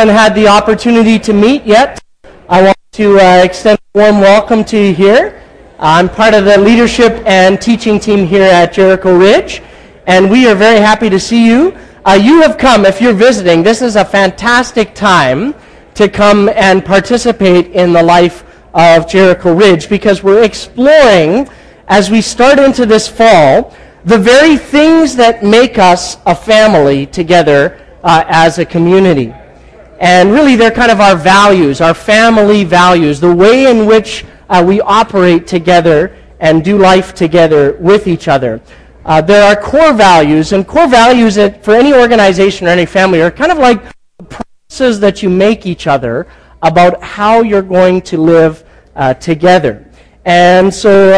haven't had the opportunity to meet yet, I want to extend a warm welcome to you here. I'm part of the leadership and teaching team here at Jericho Ridge, and we are very happy to see you. You have come, if you're visiting, this is a fantastic time to come and participate in the life of Jericho Ridge, because we're exploring, as we start into this fall, the very things that make us a family together as a community. And really, they're kind of our values, our family values, the way in which we operate together and do life together with each other. There are core values, and core values that for any organization or any family are kind of like promises that you make each other about how you're going to live together. And so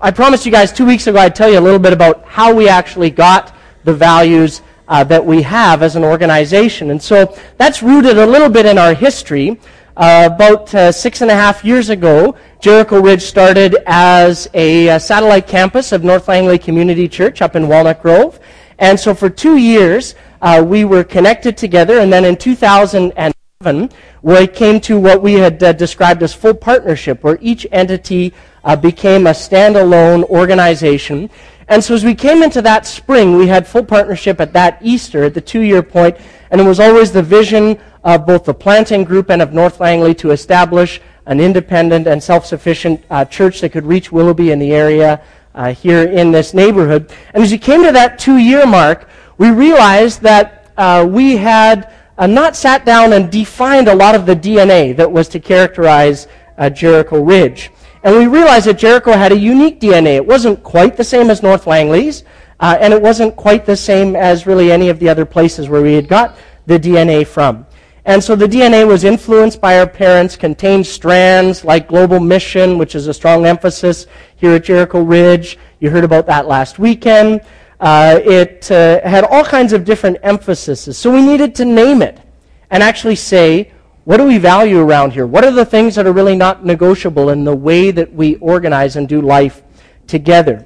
I promised you guys 2 weeks ago I'd tell you a little bit about how we actually got the values that we have as an organization. And so that's rooted a little bit in our history. About 6.5 years ago, Jericho Ridge started as a satellite campus of North Langley Community Church up in Walnut Grove. And so for 2 years, we were connected together. And then in 2007, where it came to what we had described as full partnership, where each entity became a standalone organization. And so as we came into that spring, we had full partnership at that Easter, at the 2-year point, and it was always the vision of both the planting group and of North Langley to establish an independent and self-sufficient church that could reach Willoughby and the area here in this neighborhood. And as we came to that 2-year mark, we realized that we had not sat down and defined a lot of the DNA that was to characterize Jericho Ridge. And we realized that Jericho had a unique DNA. It wasn't quite the same as North Langley's, and it wasn't quite the same as really any of the other places where we had got the DNA from. And so the DNA was influenced by our parents, contained strands like global mission, which is a strong emphasis here at Jericho Ridge. You heard about that last weekend. It had all kinds of different emphases. So we needed to name it and actually say, what do we value around here? What are the things that are really not negotiable in the way that we organize and do life together?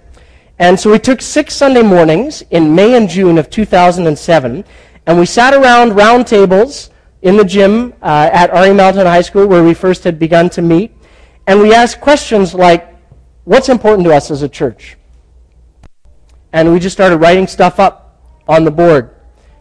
And so we took 6 Sunday mornings in May and June of 2007, and we sat around round tables in the gym at R.E. Mountain High School, where we first had begun to meet, and we asked questions like, what's important to us as a church? And we just started writing stuff up on the board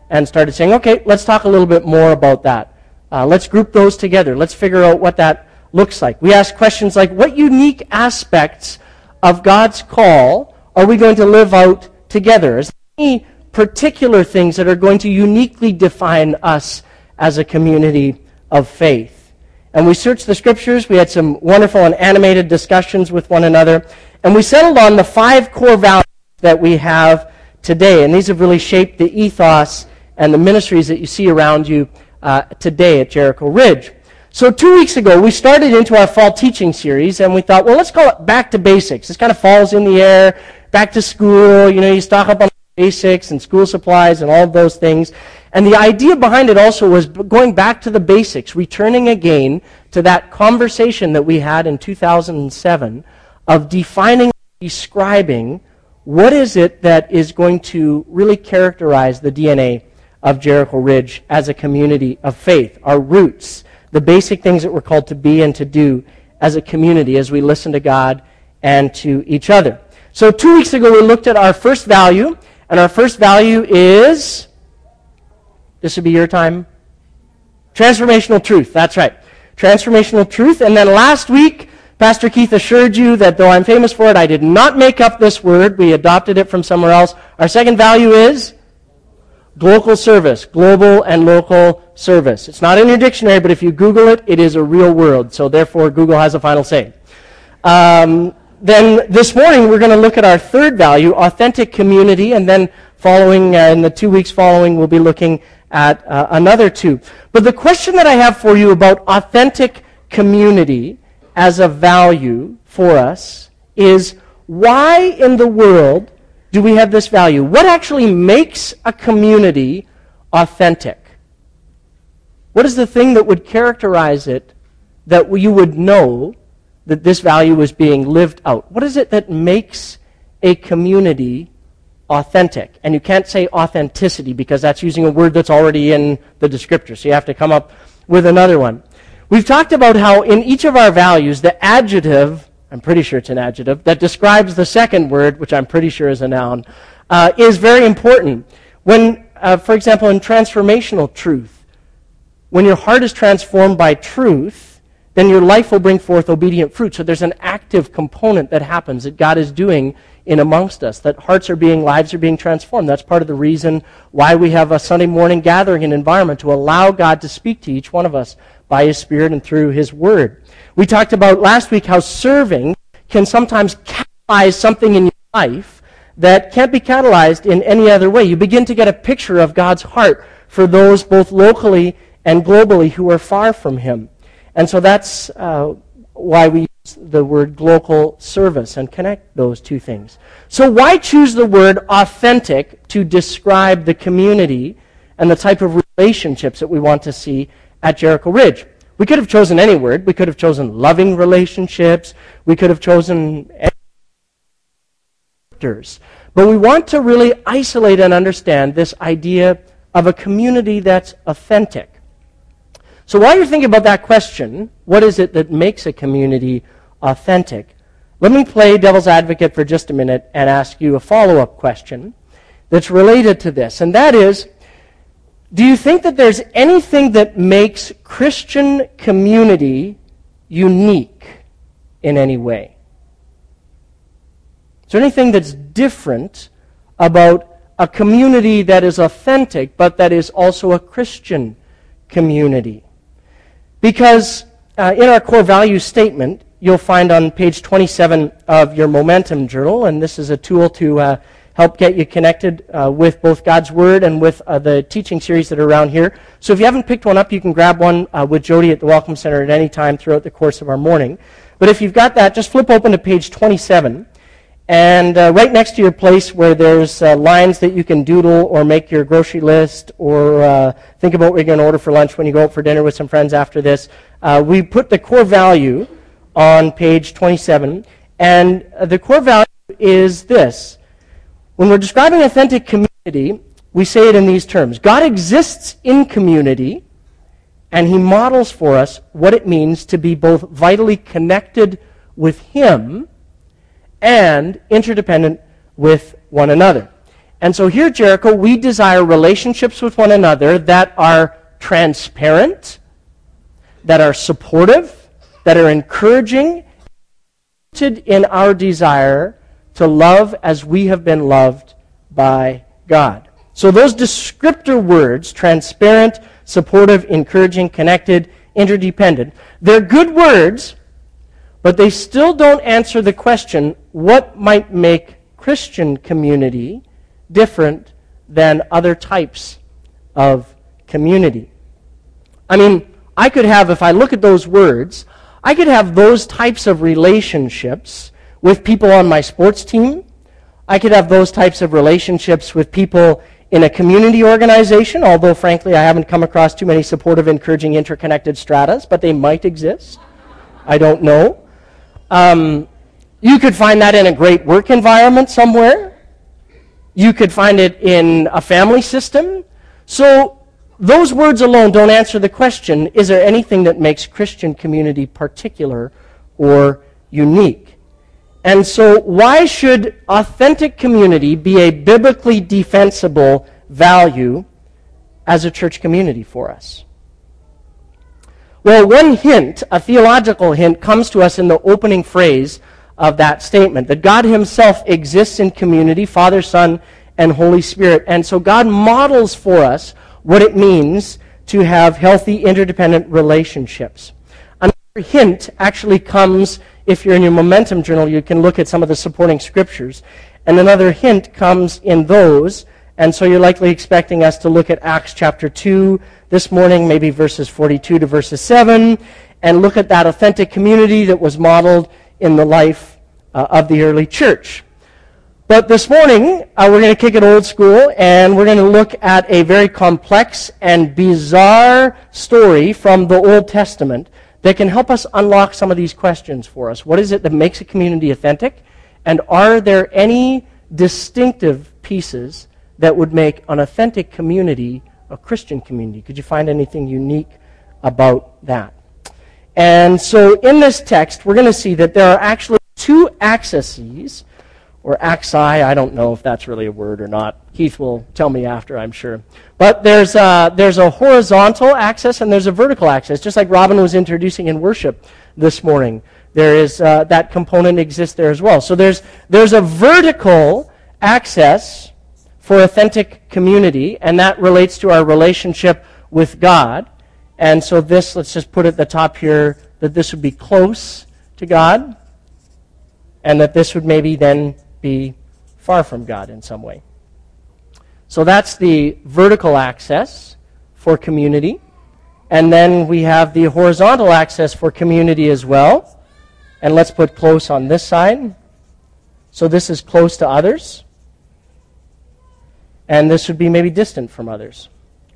and started saying, okay, let's talk a little bit more about that. Let's group those together. Let's figure out what that looks like. We asked questions like, what unique aspects of God's call are we going to live out together? Is there any particular things that are going to uniquely define us as a community of faith? And we searched the scriptures. We had some wonderful and animated discussions with one another. And we settled on the 5 core values that we have today. And these have really shaped the ethos and the ministries that you see around you today at Jericho Ridge. So 2 weeks ago, we started into our fall teaching series, and we thought, well, let's call it Back to Basics. This kind of falls in the air, back to school, you know, you stock up on basics and school supplies and all of those things. And the idea behind it also was going back to the basics, returning again to that conversation that we had in 2007 of defining, describing, what is it that is going to really characterize the DNA of Jericho Ridge as a community of faith, our roots, the basic things that we're called to be and to do as a community as we listen to God and to each other. So 2 weeks ago, we looked at our first value, and our first value is, this would be your time, transformational truth. That's right, transformational truth. And then last week, Pastor Keith assured you that though I'm famous for it, I did not make up this word. We adopted it from somewhere else. Our second value is global service, global and local service. It's not in your dictionary, but if you Google it, it is a real word. So therefore, Google has a final say. Then this morning, we're going to look at our third value, authentic community, and then following in the 2 weeks following, we'll be looking at another 2. But the question that I have for you about authentic community as a value for us is, why in the world do we have this value? What actually makes a community authentic? What is the thing that would characterize it, that you would know that this value is being lived out? What is it that makes a community authentic. And you can't say authenticity because that's using a word that's already in the descriptor. So you have to come up with another one. We've talked about how in each of our values, the adjective, I'm pretty sure it's an adjective, that describes the second word, which I'm pretty sure is a noun, is very important. When, for example, in transformational truth, when your heart is transformed by truth, then your life will bring forth obedient fruit. So there's an active component that happens that God is doing in amongst us, that hearts are being, lives are being transformed. That's part of the reason why we have a Sunday morning gathering and environment, to allow God to speak to each one of us by His Spirit and through His Word. We talked about last week how serving can sometimes catalyze something in your life that can't be catalyzed in any other way. You begin to get a picture of God's heart for those both locally and globally who are far from Him. And so that's why we use the word local service and connect those two things. So why choose the word authentic to describe the community and the type of relationships that we want to see at Jericho Ridge? We could have chosen any word. We could have chosen loving relationships. We could have chosen characters. But we want to really isolate and understand this idea of a community that's authentic. So while you're thinking about that question, what is it that makes a community authentic? Let me play devil's advocate for just a minute and ask you a follow-up question that's related to this. And that is, do you think that there's anything that makes Christian community unique in any way? Is there anything that's different about a community that is authentic, but that is also a Christian community? Because in our core value statement, you'll find on page 27 of your Momentum Journal, and this is a tool to help get you connected with both God's Word and with the teaching series that are around here. So if you haven't picked one up, you can grab one with Jody at the Welcome Center at any time throughout the course of our morning. But if you've got that, just flip open to page 27. And right next to your place where there's lines that you can doodle or make your grocery list or think about what you're going to order for lunch when you go out for dinner with some friends after this, we put the core value on page 27. And the core value is this. When we're describing authentic community, we say it in these terms. God exists in community, and He models for us what it means to be both vitally connected with Him and interdependent with one another. And so here at Jericho, we desire relationships with one another that are transparent, that are supportive, that are encouraging, rooted in our desire to love as we have been loved by God. So those descriptor words, transparent, supportive, encouraging, connected, interdependent, they're good words, but they still don't answer the question, what might make Christian community different than other types of community? I mean, I could have, if I look at those words, I could have those types of relationships with people on my sports team. I could have those types of relationships with people in a community organization, although frankly I haven't come across too many supportive, encouraging, interconnected stratas, but they might exist. I don't know. You could find that in a great work environment somewhere. You could find it in a family system. So those words alone don't answer the question, is there anything that makes Christian community particular or unique? And so why should authentic community be a biblically defensible value as a church community for us? Well, one hint, a theological hint, comes to us in the opening phrase of that statement, that God Himself exists in community, Father, Son, and Holy Spirit. And so God models for us what it means to have healthy, interdependent relationships. Another hint actually comes, if you're in your Momentum Journal, you can look at some of the supporting scriptures. And another hint comes in those, and so you're likely expecting us to look at Acts chapter 2 this morning, maybe verses 42 to verses 7, and look at that authentic community that was modeled in the life of the early church. But this morning, we're going to kick it old school, and we're going to look at a very complex and bizarre story from the Old Testament that can help us unlock some of these questions for us. What is it that makes a community authentic? And are there any distinctive pieces that would make an authentic community a Christian community? Could you find anything unique about that? And so in this text, we're going to see that there are actually two axes, or axi, I don't know if that's really a word or not. Keith will tell me after, I'm sure. But there's a horizontal axis and there's a vertical axis, just like Robin was introducing in worship this morning. There is that component exists there as well. So there's a vertical axis for authentic community, and that relates to our relationship with God. And so this, let's just put at the top here, that this would be close to God, and that this would maybe then be far from God in some way. So that's the vertical axis for community. And then we have the horizontal axis for community as well. And let's put close on this side. So this is close to others. And this would be maybe distant from others,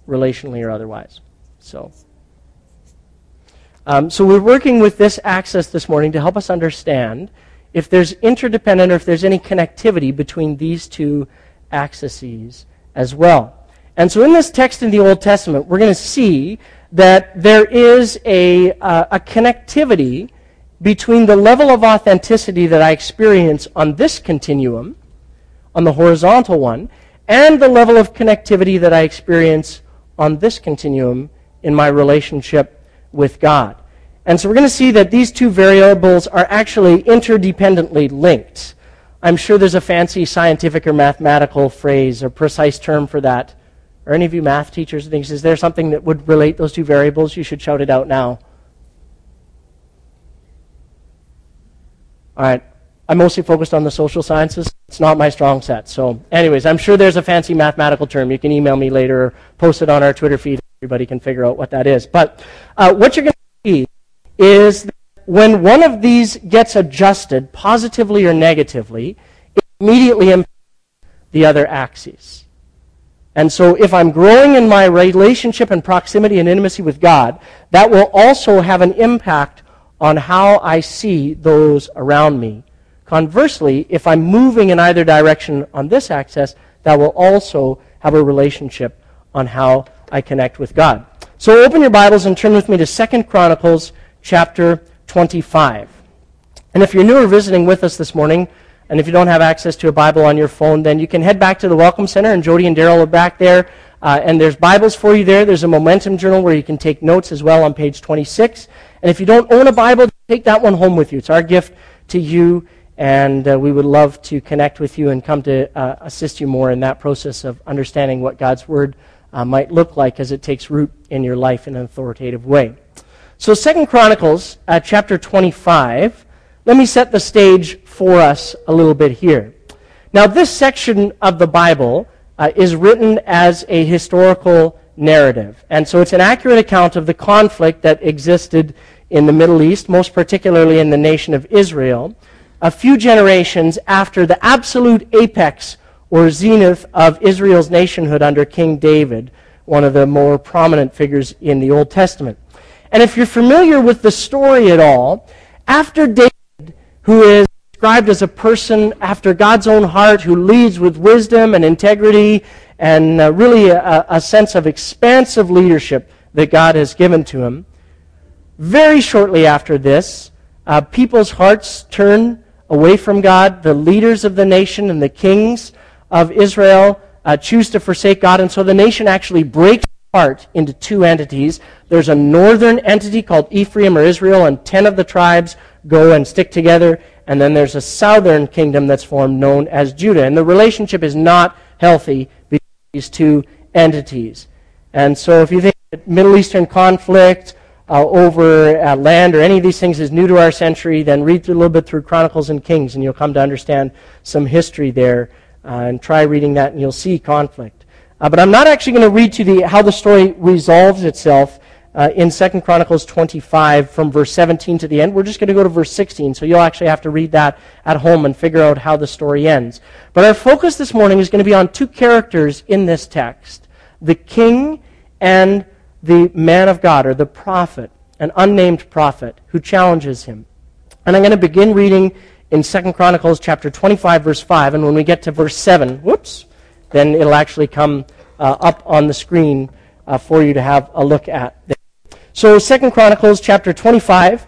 relationally or otherwise. So we're working with this axis this morning to help us understand if there's interdependent or if there's any connectivity between these two axes as well. And so in this text in the Old Testament, we're going to see that there is a connectivity between the level of authenticity that I experience on this continuum, on the horizontal one, and the level of connectivity that I experience on this continuum in my relationship with God. And so we're going to see that these two variables are actually interdependently linked. I'm sure there's a fancy scientific or mathematical phrase or precise term for that. Are any of you math teachers and things? Is there something that would relate those two variables? You should shout it out now. All right. I'm mostly focused on the social sciences. It's not my strong set. So anyways, I'm sure there's a fancy mathematical term. You can email me later or post it on our Twitter feed. Everybody can figure out what that is. But what you're going to see is that when one of these gets adjusted positively or negatively, it immediately impacts the other axis. And so if I'm growing in my relationship and proximity and intimacy with God, that will also have an impact on how I see those around me. Conversely, if I'm moving in either direction on this axis, that will also have a relationship on how I connect with God. So open your Bibles and turn with me to 2 Chronicles chapter 25. And if you're new or visiting with us this morning, and if you don't have access to a Bible on your phone, then you can head back to the Welcome Center, and Jody and Daryl are back there. And there's Bibles for you there. There's a Momentum Journal where you can take notes as well on page 26. And if you don't own a Bible, take that one home with you. It's our gift to you, and we would love to connect with you and come to assist you more in that process of understanding what God's Word might look like as it takes root in your life in an authoritative way. So 2 Chronicles chapter 25, let me set the stage for us a little bit here. Now this section of the Bible is written as a historical narrative. And so it's an accurate account of the conflict that existed in the Middle East, most particularly in the nation of Israel, a few generations after the absolute apex or zenith of Israel's nationhood under King David, one of the more prominent figures in the Old Testament. And if you're familiar with the story at all, after David, who is described as a person after God's own heart, who leads with wisdom and integrity and really a sense of expansive leadership that God has given to him, very shortly after this, people's hearts turn away from God. The leaders of the nation and the kings of Israel choose to forsake God, and so the nation actually breaks apart into two entities. There's a northern entity called Ephraim or Israel, and 10 of the tribes go and stick together, and then there's a southern kingdom that's formed known as Judah, and the relationship is not healthy between these two entities. And so if you think that Middle Eastern conflict over land or any of these things is new to our century, then read through a little bit through Chronicles and Kings, and you'll come to understand some history there. And try reading that, and you'll see conflict. But I'm not actually going to read to you how the story resolves itself in 2 Chronicles 25 from verse 17 to the end. We're just going to go to verse 16, so you'll actually have to read that at home and figure out how the story ends. But our focus this morning is going to be on two characters in this text, the king and the man of God, or the prophet, an unnamed prophet who challenges him. And I'm going to begin reading in 2 Chronicles chapter 25, verse 5, and when we get to verse 7, then it'll actually come up on the screen for you to have a look at there. So 2 Chronicles chapter 25,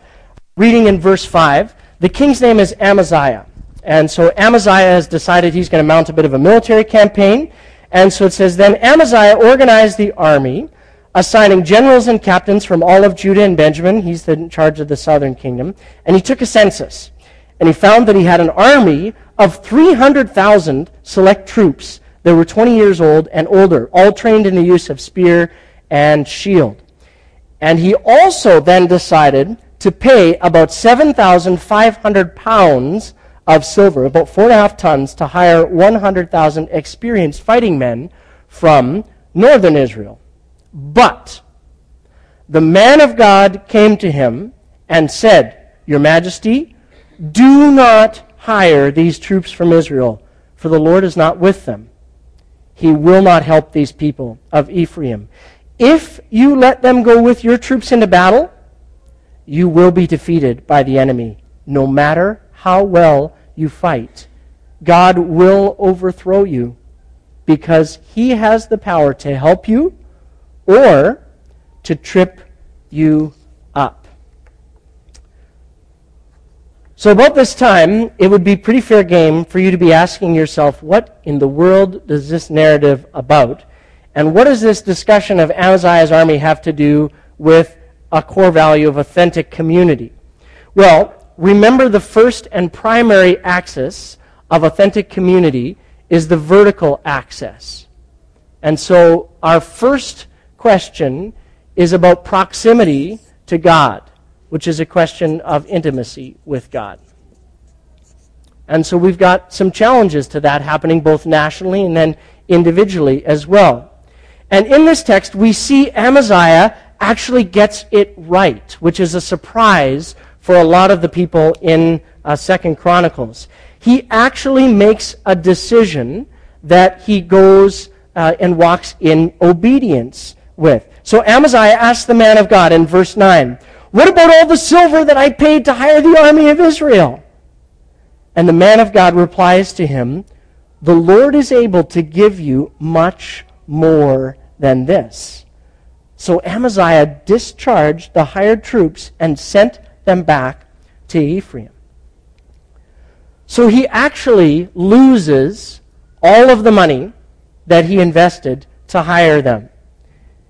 reading in verse 5, the king's name is Amaziah. And so Amaziah has decided he's going to mount a bit of a military campaign. And so it says, then Amaziah organized the army, assigning generals and captains from all of Judah and Benjamin. He's in charge of the southern kingdom. And he took a census. And he found that he had an army of 300,000 select troops that were 20 years old and older, all trained in the use of spear and shield. And he also then decided to pay about 7,500 pounds of silver, about 4.5 tons, to hire 100,000 experienced fighting men from northern Israel. But the man of God came to him and said, Your Majesty, do not hire these troops from Israel, for the Lord is not with them. He will not help these people of Ephraim. If you let them go with your troops into battle, you will be defeated by the enemy, no matter how well you fight. God will overthrow you because he has the power to help you or to trip you up. So about this time, it would be pretty fair game for you to be asking yourself, what in the world does this narrative about? And what does this discussion of Amaziah's army have to do with a core value of authentic community? Well, remember, the first and primary axis of authentic community is the vertical axis. And so our first question is about proximity to God, which is a question of intimacy with God. And so we've got some challenges to that happening both nationally and then individually as well. And in this text, we see Amaziah actually gets it right, which is a surprise for a lot of the people in 2 Chronicles. He actually makes a decision that he goes and walks in obedience with. So Amaziah asked the man of God in verse 9, What about all the silver that I paid to hire the army of Israel? And the man of God replies to him, The Lord is able to give you much more than this. So Amaziah discharged the hired troops and sent them back to Ephraim. So he actually loses all of the money that he invested to hire them.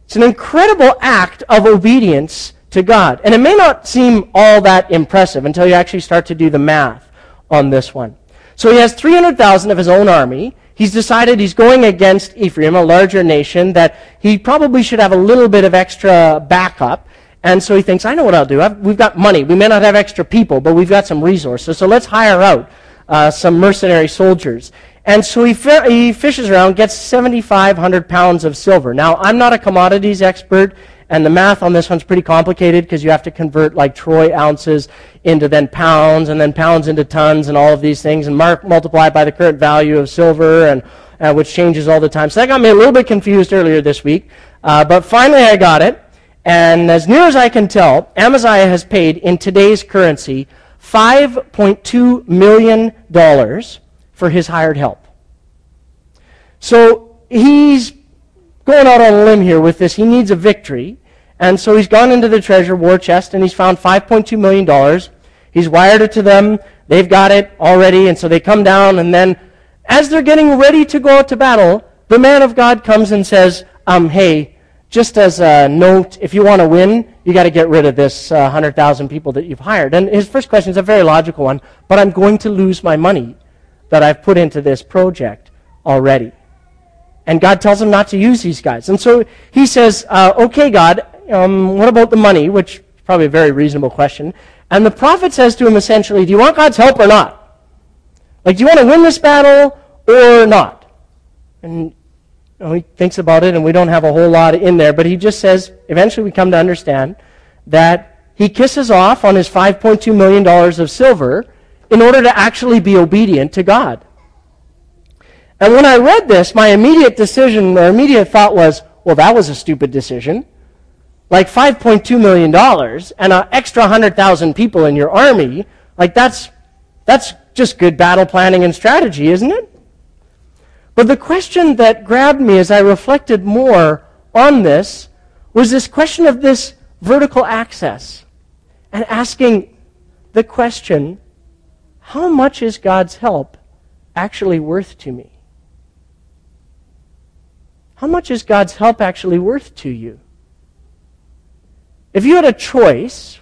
It's an incredible act of obedience to God. And it may not seem all that impressive until you actually start to do the math on this one. So he has 300,000 of his own army. He's decided he's going against Ephraim, a larger nation, that he probably should have a little bit of extra backup. And so he thinks, I know what I'll do. We've got money. We may not have extra people, but we've got some resources. So let's hire out some mercenary soldiers. And so he fishes around, gets 7,500 pounds of silver. Now, I'm not a commodities expert, and the math on this one's pretty complicated because you have to convert like troy ounces into then pounds, and then pounds into tons, and all of these things, and multiply by the current value of silver, and which changes all the time. So that got me a little bit confused earlier this week, but finally I got it. And as near as I can tell, Amaziah has paid in today's currency $5.2 million for his hired help. So he's going out on a limb here with this. He needs a victory. And so he's gone into the treasure war chest and he's found $5.2 million. He's wired it to them. They've got it already. And so they come down, and then as they're getting ready to go out to battle, the man of God comes and says, hey, just as a note, if you want to win, you got to get rid of this 100,000 people that you've hired. And his first question is a very logical one, but I'm going to lose my money that I've put into this project already. And God tells him not to use these guys. And so he says, okay, God, what about the money? Which is probably a very reasonable question. And the prophet says to him essentially, do you want God's help or not? Like, do you want to win this battle or not? And he thinks about it, and we don't have a whole lot in there, but he just says, eventually we come to understand that he kisses off on his $5.2 million of silver in order to actually be obedient to God. And when I read this, my immediate decision, or immediate thought was, well, that was a stupid decision. Like $5.2 million and an extra 100,000 people in your army, like that's just good battle planning and strategy, isn't it? But the question that grabbed me as I reflected more on this was this question of this vertical axis and asking the question, how much is God's help actually worth to me? How much is God's help actually worth to you? If you had a choice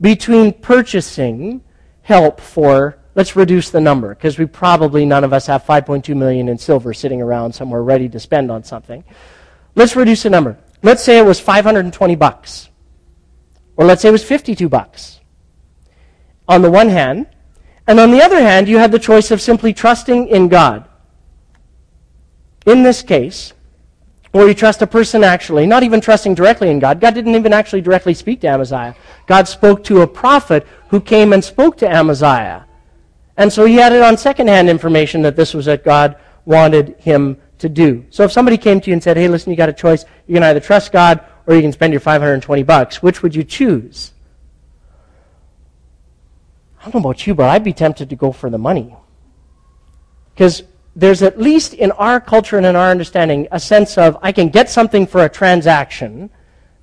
between purchasing help for, let's reduce the number, because we probably, none of us have 5.2 million in silver sitting around somewhere ready to spend on something. Let's reduce the number. Let's say it was $520, or let's say it was $52 on the one hand, and on the other hand, you had the choice of simply trusting in God. In this case, where you trust a person actually, not even trusting directly in God. God didn't even actually directly speak to Amaziah. God spoke to a prophet who came and spoke to Amaziah. And so he had it on secondhand information that this was what God wanted him to do. So if somebody came to you and said, hey, listen, you got a choice. You can either trust God or you can spend your $520. Which would you choose? I don't know about you, but I'd be tempted to go for the money. Because there's, at least in our culture and in our understanding, a sense of I can get something for a transaction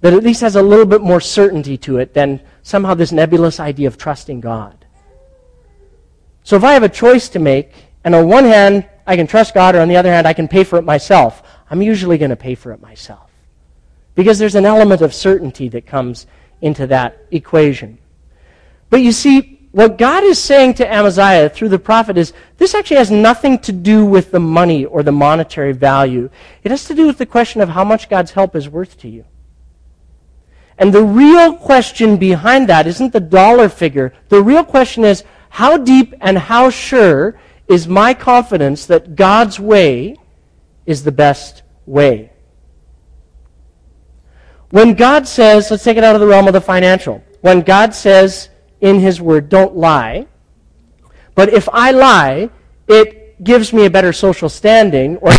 that at least has a little bit more certainty to it than somehow this nebulous idea of trusting God. So if I have a choice to make, and on one hand I can trust God, or on the other hand I can pay for it myself, I'm usually going to pay for it myself. Because there's an element of certainty that comes into that equation. But you see, what God is saying to Amaziah through the prophet is, this actually has nothing to do with the money or the monetary value. It has to do with the question of how much God's help is worth to you. And the real question behind that isn't the dollar figure. The real question is, how deep and how sure is my confidence that God's way is the best way? When God says, let's take it out of the realm of the financial. When God says in his word, don't lie. But if I lie, it gives me a better social standing, or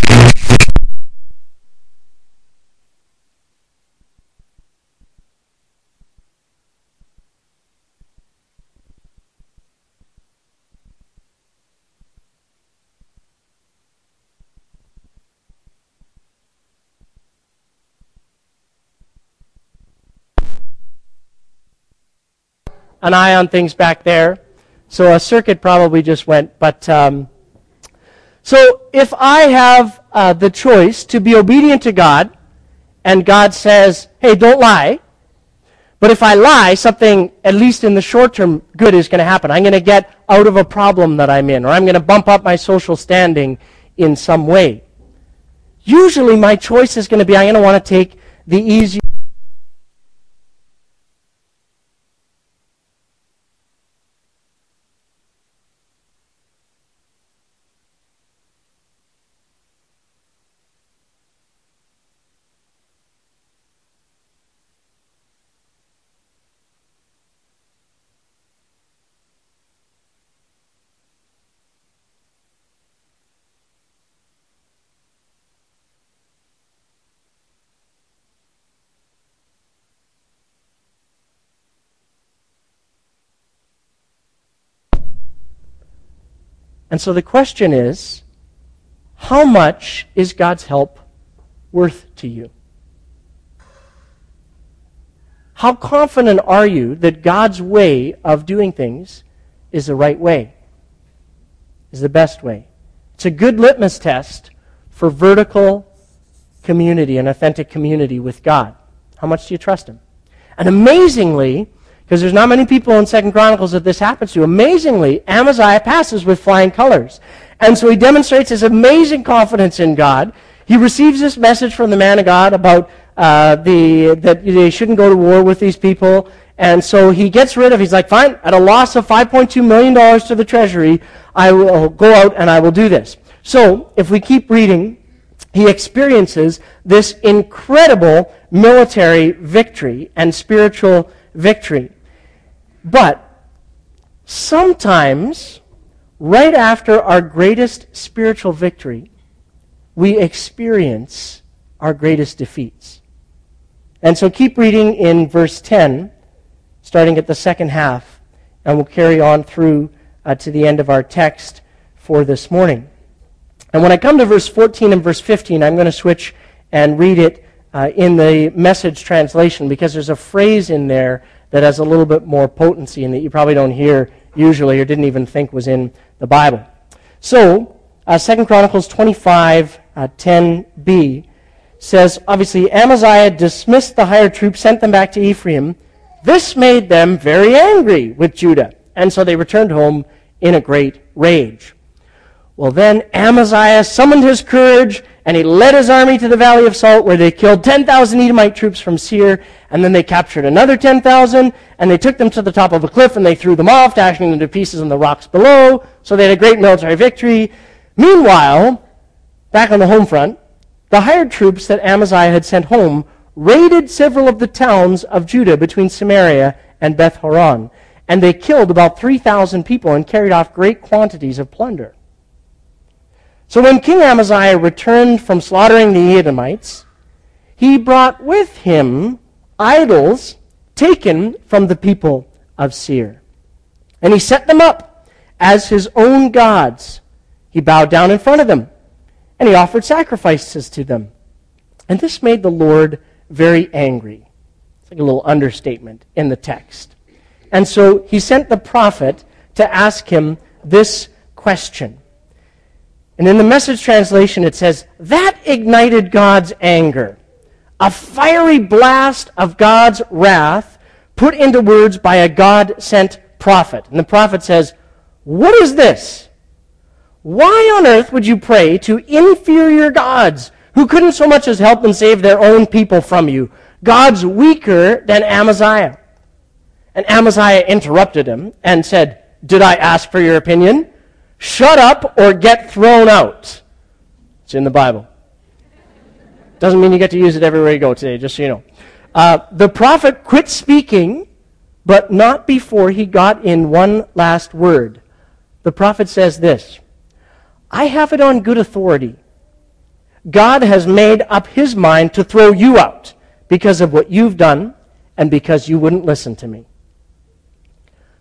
an eye on things back there. So a circuit probably just went. But so if I have the choice to be obedient to God, and God says, hey, don't lie. But if I lie, something, at least in the short term, good is going to happen. I'm going to get out of a problem that I'm in, or I'm going to bump up my social standing in some way. Usually my choice is going to be, I'm going to want to take the easy And so the question is, how much is God's help worth to you? How confident are you that God's way of doing things is the right way, is the best way? It's a good litmus test for vertical community and authentic community with God. How much do you trust him? And amazingly, because there's not many people in 2 Chronicles that this happens to. Amazingly, Amaziah passes with flying colors. And so he demonstrates his amazing confidence in God. He receives this message from the man of God about that they shouldn't go to war with these people. And so he gets rid of, he's like, fine, at a loss of $5.2 million to the treasury, I will go out and I will do this. So if we keep reading, he experiences this incredible military victory and spiritual victory. But sometimes, right after our greatest spiritual victory, we experience our greatest defeats. And so keep reading in verse 10, starting at the second half, and we'll carry on through to the end of our text for this morning. And when I come to verse 14 and verse 15, I'm going to switch and read it in the Message translation, because there's a phrase in there that has a little bit more potency and that you probably don't hear usually or didn't even think was in the Bible. So, 2 Chronicles 25, 10b says, obviously, Amaziah dismissed the hired troops, sent them back to Ephraim. This made them very angry with Judah, and so they returned home in a great rage. Well, then Amaziah summoned his courage, and he led his army to the Valley of Salt, where they killed 10,000 Edomite troops from Seir, and then they captured another 10,000, and they took them to the top of a cliff, and they threw them off, dashing them to pieces on the rocks below, so they had a great military victory. Meanwhile, back on the home front, the hired troops that Amaziah had sent home raided several of the towns of Judah between Samaria and Beth Horon, and they killed about 3,000 people and carried off great quantities of plunder. So when King Amaziah returned from slaughtering the Edomites, he brought with him idols taken from the people of Seir, and he set them up as his own gods. He bowed down in front of them, and he offered sacrifices to them. And this made the Lord very angry. It's like a little understatement in the text. And so he sent the prophet to ask him this question. And in the Message translation, it says, that ignited God's anger. A fiery blast of God's wrath put into words by a God-sent prophet. And the prophet says, what is this? Why on earth would you pray to inferior gods who couldn't so much as help and save their own people from you? Gods weaker than Amaziah. And Amaziah interrupted him and said, did I ask for your opinion? Shut up or get thrown out. It's in the Bible. Doesn't mean you get to use it everywhere you go today, just so you know. The prophet quit speaking, but not before he got in one last word. The prophet says this, I have it on good authority. God has made up his mind to throw you out because of what you've done and because you wouldn't listen to me.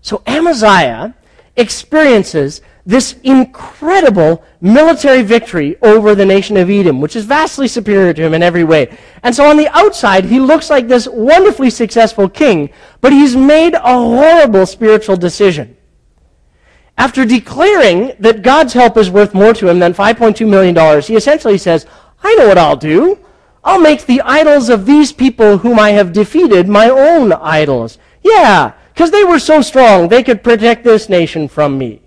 So Amaziah experiences this incredible military victory over the nation of Edom, which is vastly superior to him in every way. And so on the outside, he looks like this wonderfully successful king, but he's made a horrible spiritual decision. After declaring that God's help is worth more to him than $5.2 million, he essentially says, I know what I'll do. I'll make the idols of these people whom I have defeated my own idols. Yeah, because they were so strong, they could protect this nation from me.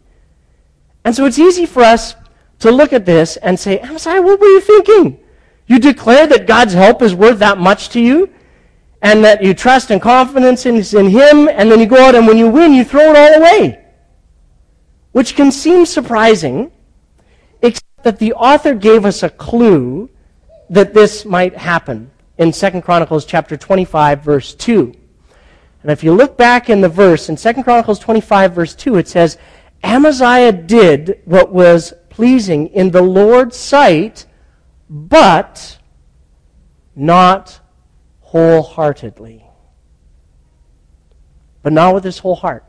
And so it's easy for us to look at this and say, Amaziah, what were you thinking? You declare that God's help is worth that much to you, and that you trust and confidence in him, and then you go out and when you win, you throw it all away. Which can seem surprising, except that the author gave us a clue that this might happen in 2 Chronicles chapter 25, verse 2. And if you look back in the verse, in 2 Chronicles 25, verse 2, it says, Amaziah did what was pleasing in the Lord's sight, but not wholeheartedly. But not with his whole heart.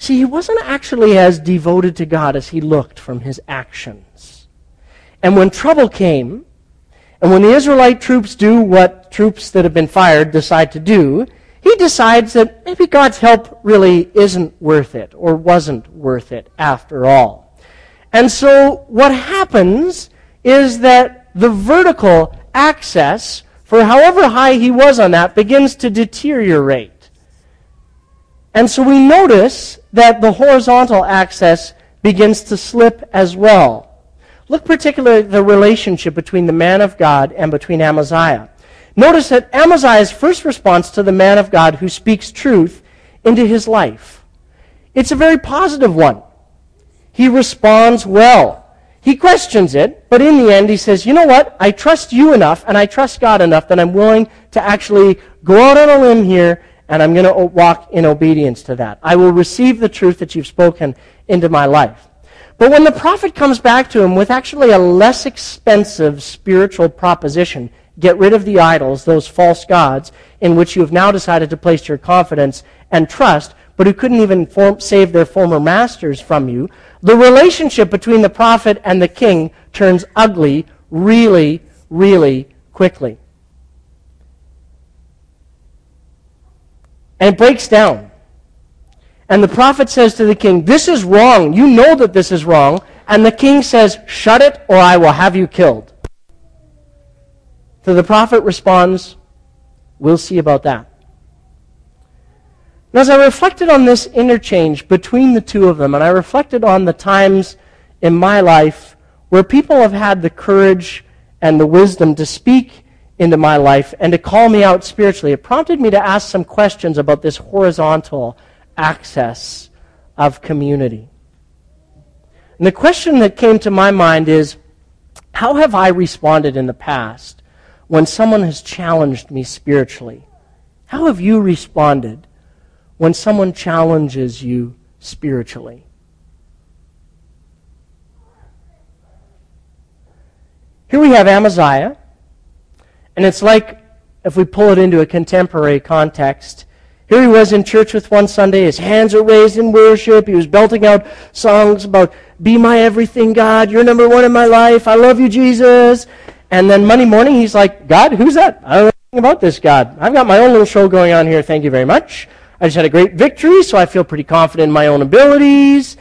See, he wasn't actually as devoted to God as he looked from his actions. And when trouble came, and when the Israelite troops do what troops that have been fired decide to do, he decides that maybe God's help really isn't worth it or wasn't worth it after all. And so what happens is that the vertical axis, for however high he was on that, begins to deteriorate. And so we notice that the horizontal axis begins to slip as well. Look particularly at the relationship between the man of God and between Amaziah. Notice that Amaziah's first response to the man of God who speaks truth into his life, it's a very positive one. He responds well. He questions it, but in the end he says, you know what? I trust you enough and I trust God enough that I'm willing to actually go out on a limb here and I'm going to walk in obedience to that. I will receive the truth that you've spoken into my life. But when the prophet comes back to him with actually a less expensive spiritual proposition, get rid of the idols, those false gods, in which you have now decided to place your confidence and trust, but who couldn't even save their former masters from you, the relationship between the prophet and the king turns ugly really, really quickly. And it breaks down. And the prophet says to the king, "This is wrong. You know that this is wrong." And the king says, "Shut it, or I will have you killed." So the prophet responds, "We'll see about that." Now, as I reflected on this interchange between the two of them, and I reflected on the times in my life where people have had the courage and the wisdom to speak into my life and to call me out spiritually, it prompted me to ask some questions about this horizontal access of community. And the question that came to my mind is, how have I responded in the past when someone has challenged me spiritually? How have you responded when someone challenges you spiritually? Here we have Amaziah, and it's like if we pull it into a contemporary context. Here he was in church with one Sunday. His hands are raised in worship. He was belting out songs about, "Be my everything, God. You're number one in my life. I love you, Jesus." And then Monday morning, he's like, "God, who's that? I don't know anything about this God. I've got my own little show going on here. Thank you very much. I just had a great victory, so I feel pretty confident in my own abilities."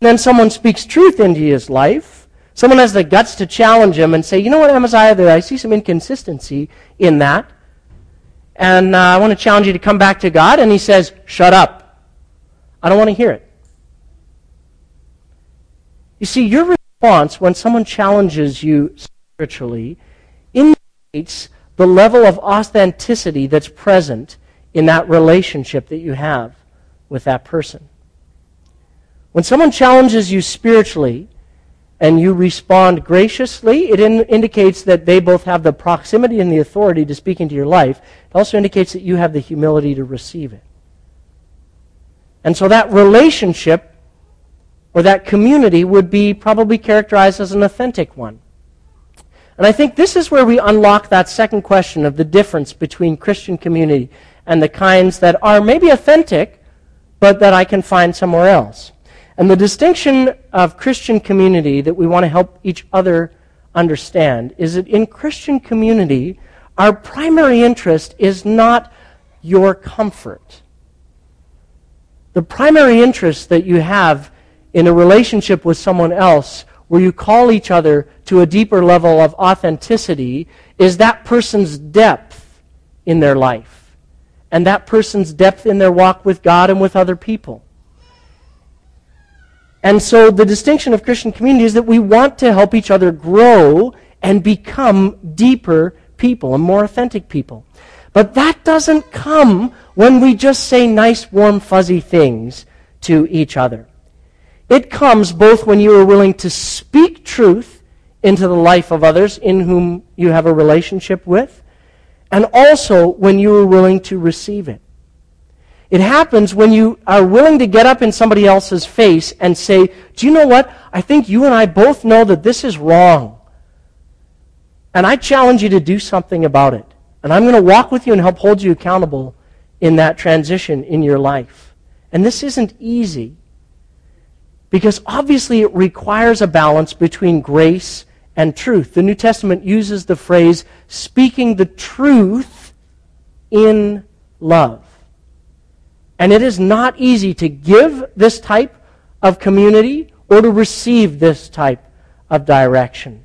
And then someone speaks truth into his life. Someone has the guts to challenge him and say, "You know what, Amaziah, I see some inconsistency in that. And I want to challenge you to come back to God." And he says, "Shut up. I don't want to hear it." You see, your response when someone challenges you spiritually indicates the level of authenticity that's present in that relationship that you have with that person. When someone challenges you spiritually and you respond graciously, it indicates that they both have the proximity and the authority to speak into your life. It also indicates that you have the humility to receive it. And so that relationship or that community would be probably characterized as an authentic one. And I think this is where we unlock that second question of the difference between Christian community and the kinds that are maybe authentic, but that I can find somewhere else. And the distinction of Christian community that we want to help each other understand is that in Christian community, our primary interest is not your comfort. The primary interest that you have in a relationship with someone else where you call each other to a deeper level of authenticity is that person's depth in their life and that person's depth in their walk with God and with other people. And so the distinction of Christian community is that we want to help each other grow and become deeper people and more authentic people. But that doesn't come when we just say nice, warm, fuzzy things to each other. It comes both when you are willing to speak truth into the life of others in whom you have a relationship with, and also when you are willing to receive it. It happens when you are willing to get up in somebody else's face and say, "Do you know what? I think you and I both know that this is wrong. And I challenge you to do something about it. And I'm going to walk with you and help hold you accountable in that transition in your life." And this isn't easy because obviously it requires a balance between grace and truth. The New Testament uses the phrase, "speaking the truth in love." And it is not easy to give this type of community or to receive this type of direction.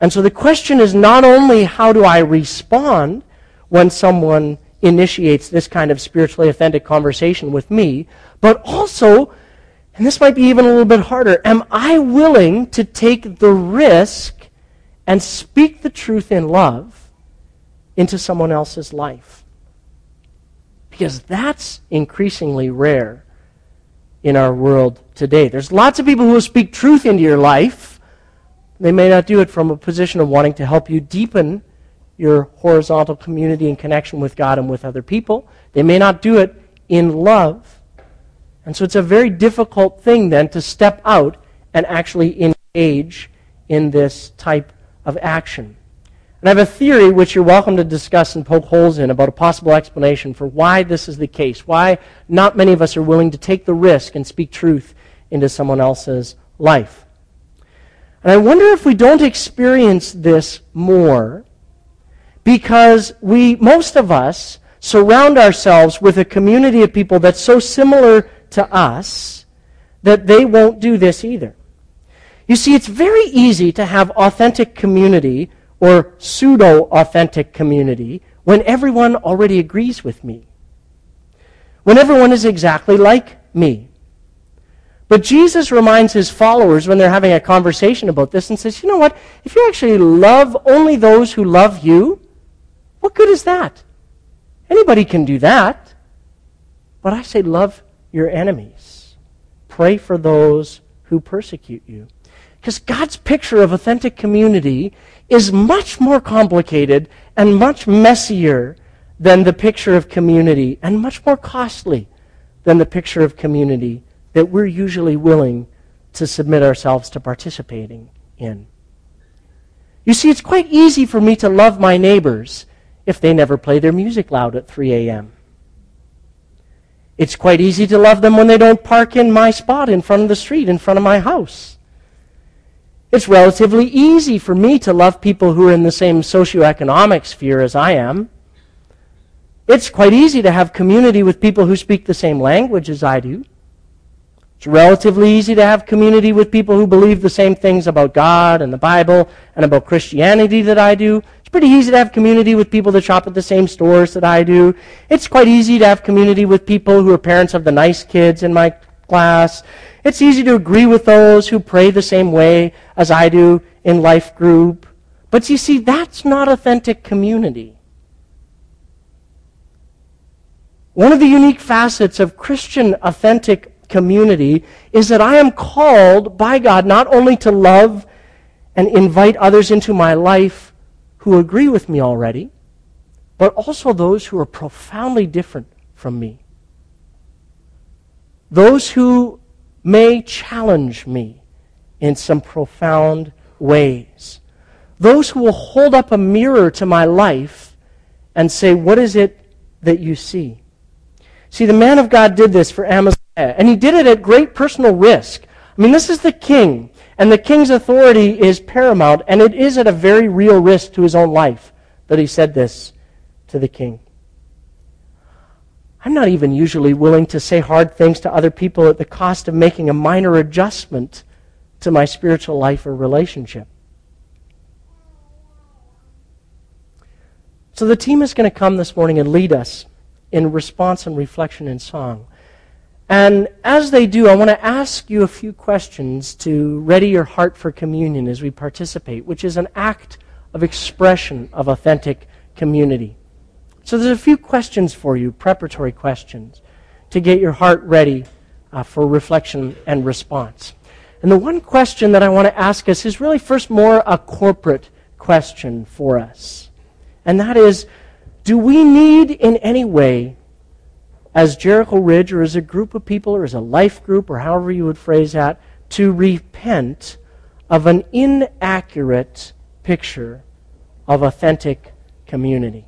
And so the question is not only how do I respond when someone initiates this kind of spiritually authentic conversation with me, but also, and this might be even a little bit harder, am I willing to take the risk and speak the truth in love into someone else's life? Because that's increasingly rare in our world today. There's lots of people who will speak truth into your life. They may not do it from a position of wanting to help you deepen your horizontal community and connection with God and with other people. They may not do it in love. And so it's a very difficult thing then to step out and actually engage in this type of action. And I have a theory, which you're welcome to discuss and poke holes in, about a possible explanation for why this is the case, why not many of us are willing to take the risk and speak truth into someone else's life. And I wonder if we don't experience this more because most of us surround ourselves with a community of people that's so similar to us that they won't do this either. You see, it's very easy to have authentic community or pseudo-authentic community when everyone already agrees with me, when everyone is exactly like me. But Jesus reminds his followers when they're having a conversation about this and says, you know what, if you actually love only those who love you, what good is that? Anybody can do that. But I say love your enemies. Pray for those who persecute you. Because God's picture of authentic community is much more complicated and much messier than the picture of community, and much more costly than the picture of community that we're usually willing to submit ourselves to participating in. You see, it's quite easy for me to love my neighbors if they never play their music loud at 3 a.m. It's quite easy to love them when they don't park in my spot in front of the street, in front of my house. It's relatively easy for me to love people who are in the same socioeconomic sphere as I am. It's quite easy to have community with people who speak the same language as I do. It's relatively easy to have community with people who believe the same things about God and the Bible and about Christianity that I do. It's pretty easy to have community with people that shop at the same stores that I do. It's quite easy to have community with people who are parents of the nice kids in my class. It's easy to agree with those who pray the same way as I do in life group. But you see, that's not authentic community. One of the unique facets of Christian authentic community is that I am called by God not only to love and invite others into my life who agree with me already, but also those who are profoundly different from me. Those who may challenge me in some profound ways. Those who will hold up a mirror to my life and say, what is it that you see? See, the man of God did this for Amaziah, and he did it at great personal risk. I mean, this is the king, and the king's authority is paramount, and it is at a very real risk to his own life that he said this to the king. I'm not even usually willing to say hard things to other people at the cost of making a minor adjustment to my spiritual life or relationship. So the team is going to come this morning and lead us in response and reflection and song. And as they do, I want to ask you a few questions to ready your heart for communion as we participate, which is an act of expression of authentic community. So there's a few questions for you, preparatory questions, to get your heart ready for reflection and response. And the one question that I want to ask us is really first more a corporate question for us. And that is, do we need in any way, as Jericho Ridge or as a group of people or as a life group or however you would phrase that, to repent of an inaccurate picture of authentic community?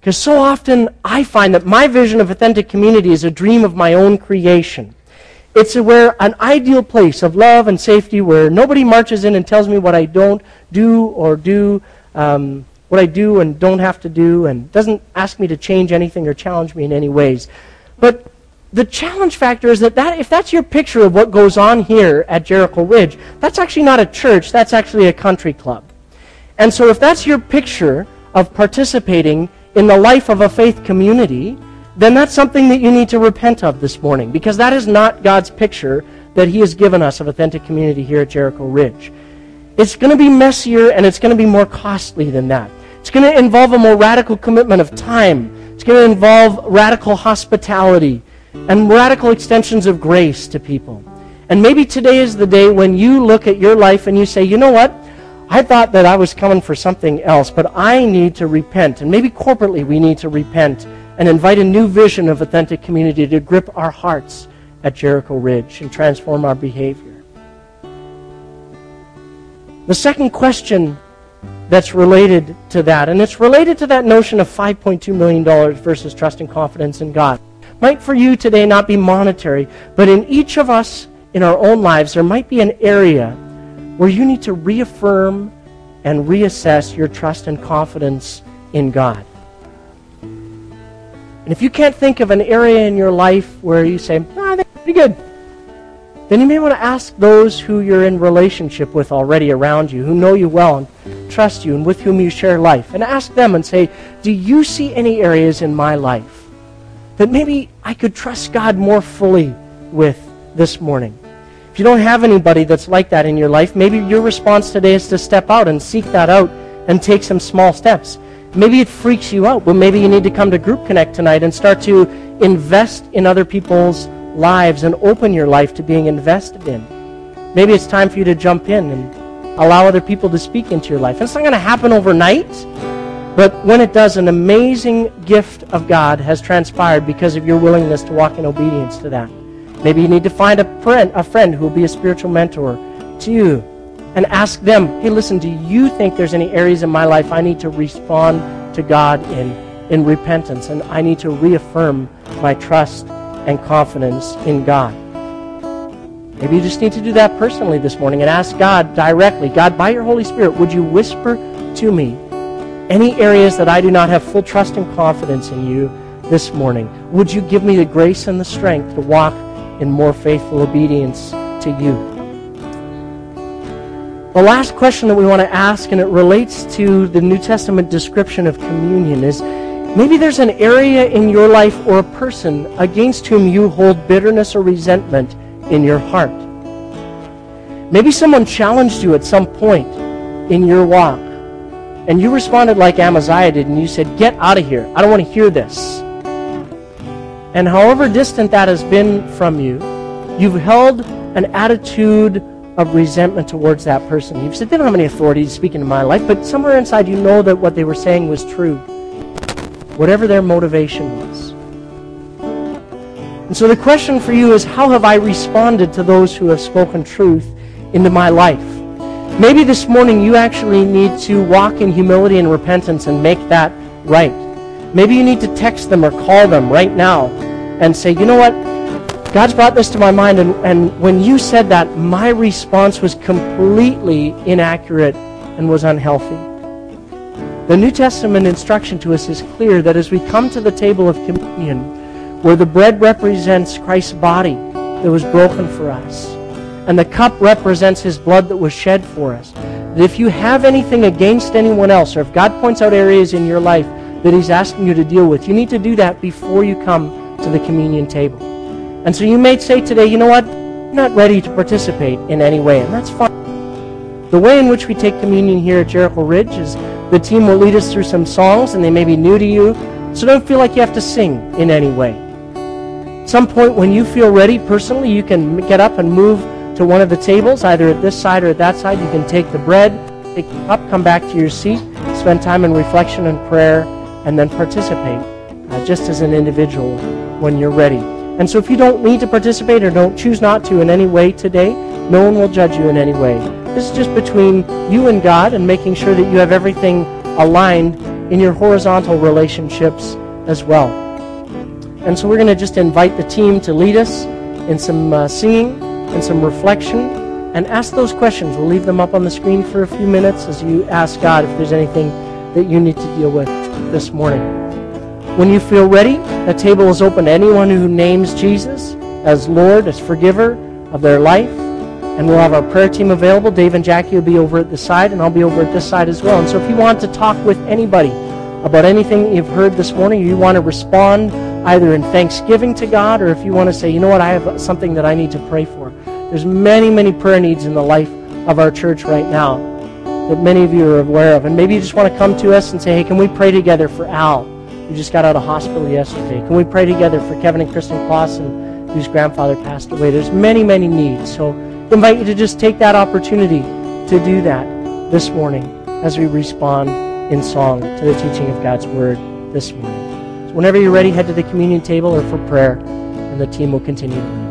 Because so often I find that my vision of authentic community is a dream of my own creation. It's an ideal place of love and safety where nobody marches in and tells me what I don't do or do, what I do and don't have to do, and doesn't ask me to change anything or challenge me in any ways. But the challenge factor is that if that's your picture of what goes on here at Jericho Ridge, that's actually not a church, that's actually a country club. And so if that's your picture of participating in the life of a faith community, then that's something that you need to repent of this morning, because that is not God's picture that he has given us of authentic community here at Jericho Ridge. It's going to be messier and it's going to be more costly than that. It's going to involve a more radical commitment of time. It's going to involve radical hospitality and radical extensions of grace to people. And maybe today is the day when you look at your life and you say, you know what? I thought that I was coming for something else, but I need to repent. And maybe corporately we need to repent and invite a new vision of authentic community to grip our hearts at Jericho Ridge and transform our behavior. The second question that's related to that. And it's related to that notion of $5.2 million versus trust and confidence in God. Might for you today not be monetary, but in each of us, in our own lives, there might be an area where you need to reaffirm and reassess your trust and confidence in God. And if you can't think of an area in your life where you say, I think it's pretty good, then you may want to ask those who you're in relationship with already around you, who know you well and trust you and with whom you share life, and ask them and say, do you see any areas in my life that maybe I could trust God more fully with this morning? If you don't have anybody that's like that in your life, maybe your response today is to step out and seek that out and take some small steps. Maybe it freaks you out, but maybe you need to come to Group Connect tonight and start to invest in other people's lives and open your life to being invested in. Maybe it's time for you to jump in and allow other people to speak into your life. And it's not going to happen overnight, but when it does, an amazing gift of God has transpired because of your willingness to walk in obedience to that. Maybe you need to find a friend who will be a spiritual mentor to you and ask them, hey, listen, do you think there's any areas in my life I need to respond to God in repentance, and I need to reaffirm my trust and confidence in God? Maybe you just need to do that personally this morning and ask God directly, God, by your Holy Spirit, would you whisper to me any areas that I do not have full trust and confidence in you this morning? Would you give me the grace and the strength to walk in more faithful obedience to you? The last question that we want to ask, and it relates to the New Testament description of communion, is maybe there's an area in your life or a person against whom you hold bitterness or resentment in your heart. Maybe someone challenged you at some point in your walk, and you responded like Amaziah did, and you said, get out of here. I don't want to hear this. And however distant that has been from you, you've held an attitude of resentment towards that person. You've said, they don't have any authority to speak into my life, but somewhere inside you know that what they were saying was true, whatever their motivation was. And so the question for you is, how have I responded to those who have spoken truth into my life? Maybe this morning you actually need to walk in humility and repentance and make that right. Maybe you need to text them or call them right now and say, you know what? God's brought this to my mind, and when you said that, my response was completely inaccurate and was unhealthy. The New Testament instruction to us is clear that as we come to the table of communion, where the bread represents Christ's body that was broken for us, and the cup represents his blood that was shed for us, that if you have anything against anyone else, or if God points out areas in your life that he's asking you to deal with, you need to do that before you come to the communion table. And so you may say today, you know what, I'm not ready to participate in any way, and that's fine. The way in which we take communion here at Jericho Ridge is the team will lead us through some songs, and they may be new to you, so don't feel like you have to sing in any way. At some point when you feel ready personally, you can get up and move to one of the tables, either at this side or at that side. You can take the bread, take the cup, come back to your seat, spend time in reflection and prayer, and then participate just as an individual when you're ready. And so if you don't need to participate or don't choose not to in any way today, no one will judge you in any way. This is just between you and God and making sure that you have everything aligned in your horizontal relationships as well. And so we're going to just invite the team to lead us in some singing and some reflection, and ask those questions. We'll leave them up on the screen for a few minutes as you ask God if there's anything that you need to deal with this morning. When you feel ready, the table is open to anyone who names Jesus as Lord, as forgiver of their life, and we'll have our prayer team available. Dave and Jackie will be over at the side, and I'll be over at this side as well. And so if you want to talk with anybody about anything that you've heard this morning, or you want to respond either in thanksgiving to God, or if you want to say, you know what, I have something that I need to pray for. There's many, many prayer needs in the life of our church right now that many of you are aware of. And maybe you just want to come to us and say, hey, can we pray together for Al, who just got out of hospital yesterday? Can we pray together for Kevin and Kristen Clausen, whose grandfather passed away? There's many, many needs. So I invite you to just take that opportunity to do that this morning as we respond in song to the teaching of God's Word this morning. So whenever you're ready, head to the communion table or for prayer, and the team will continue.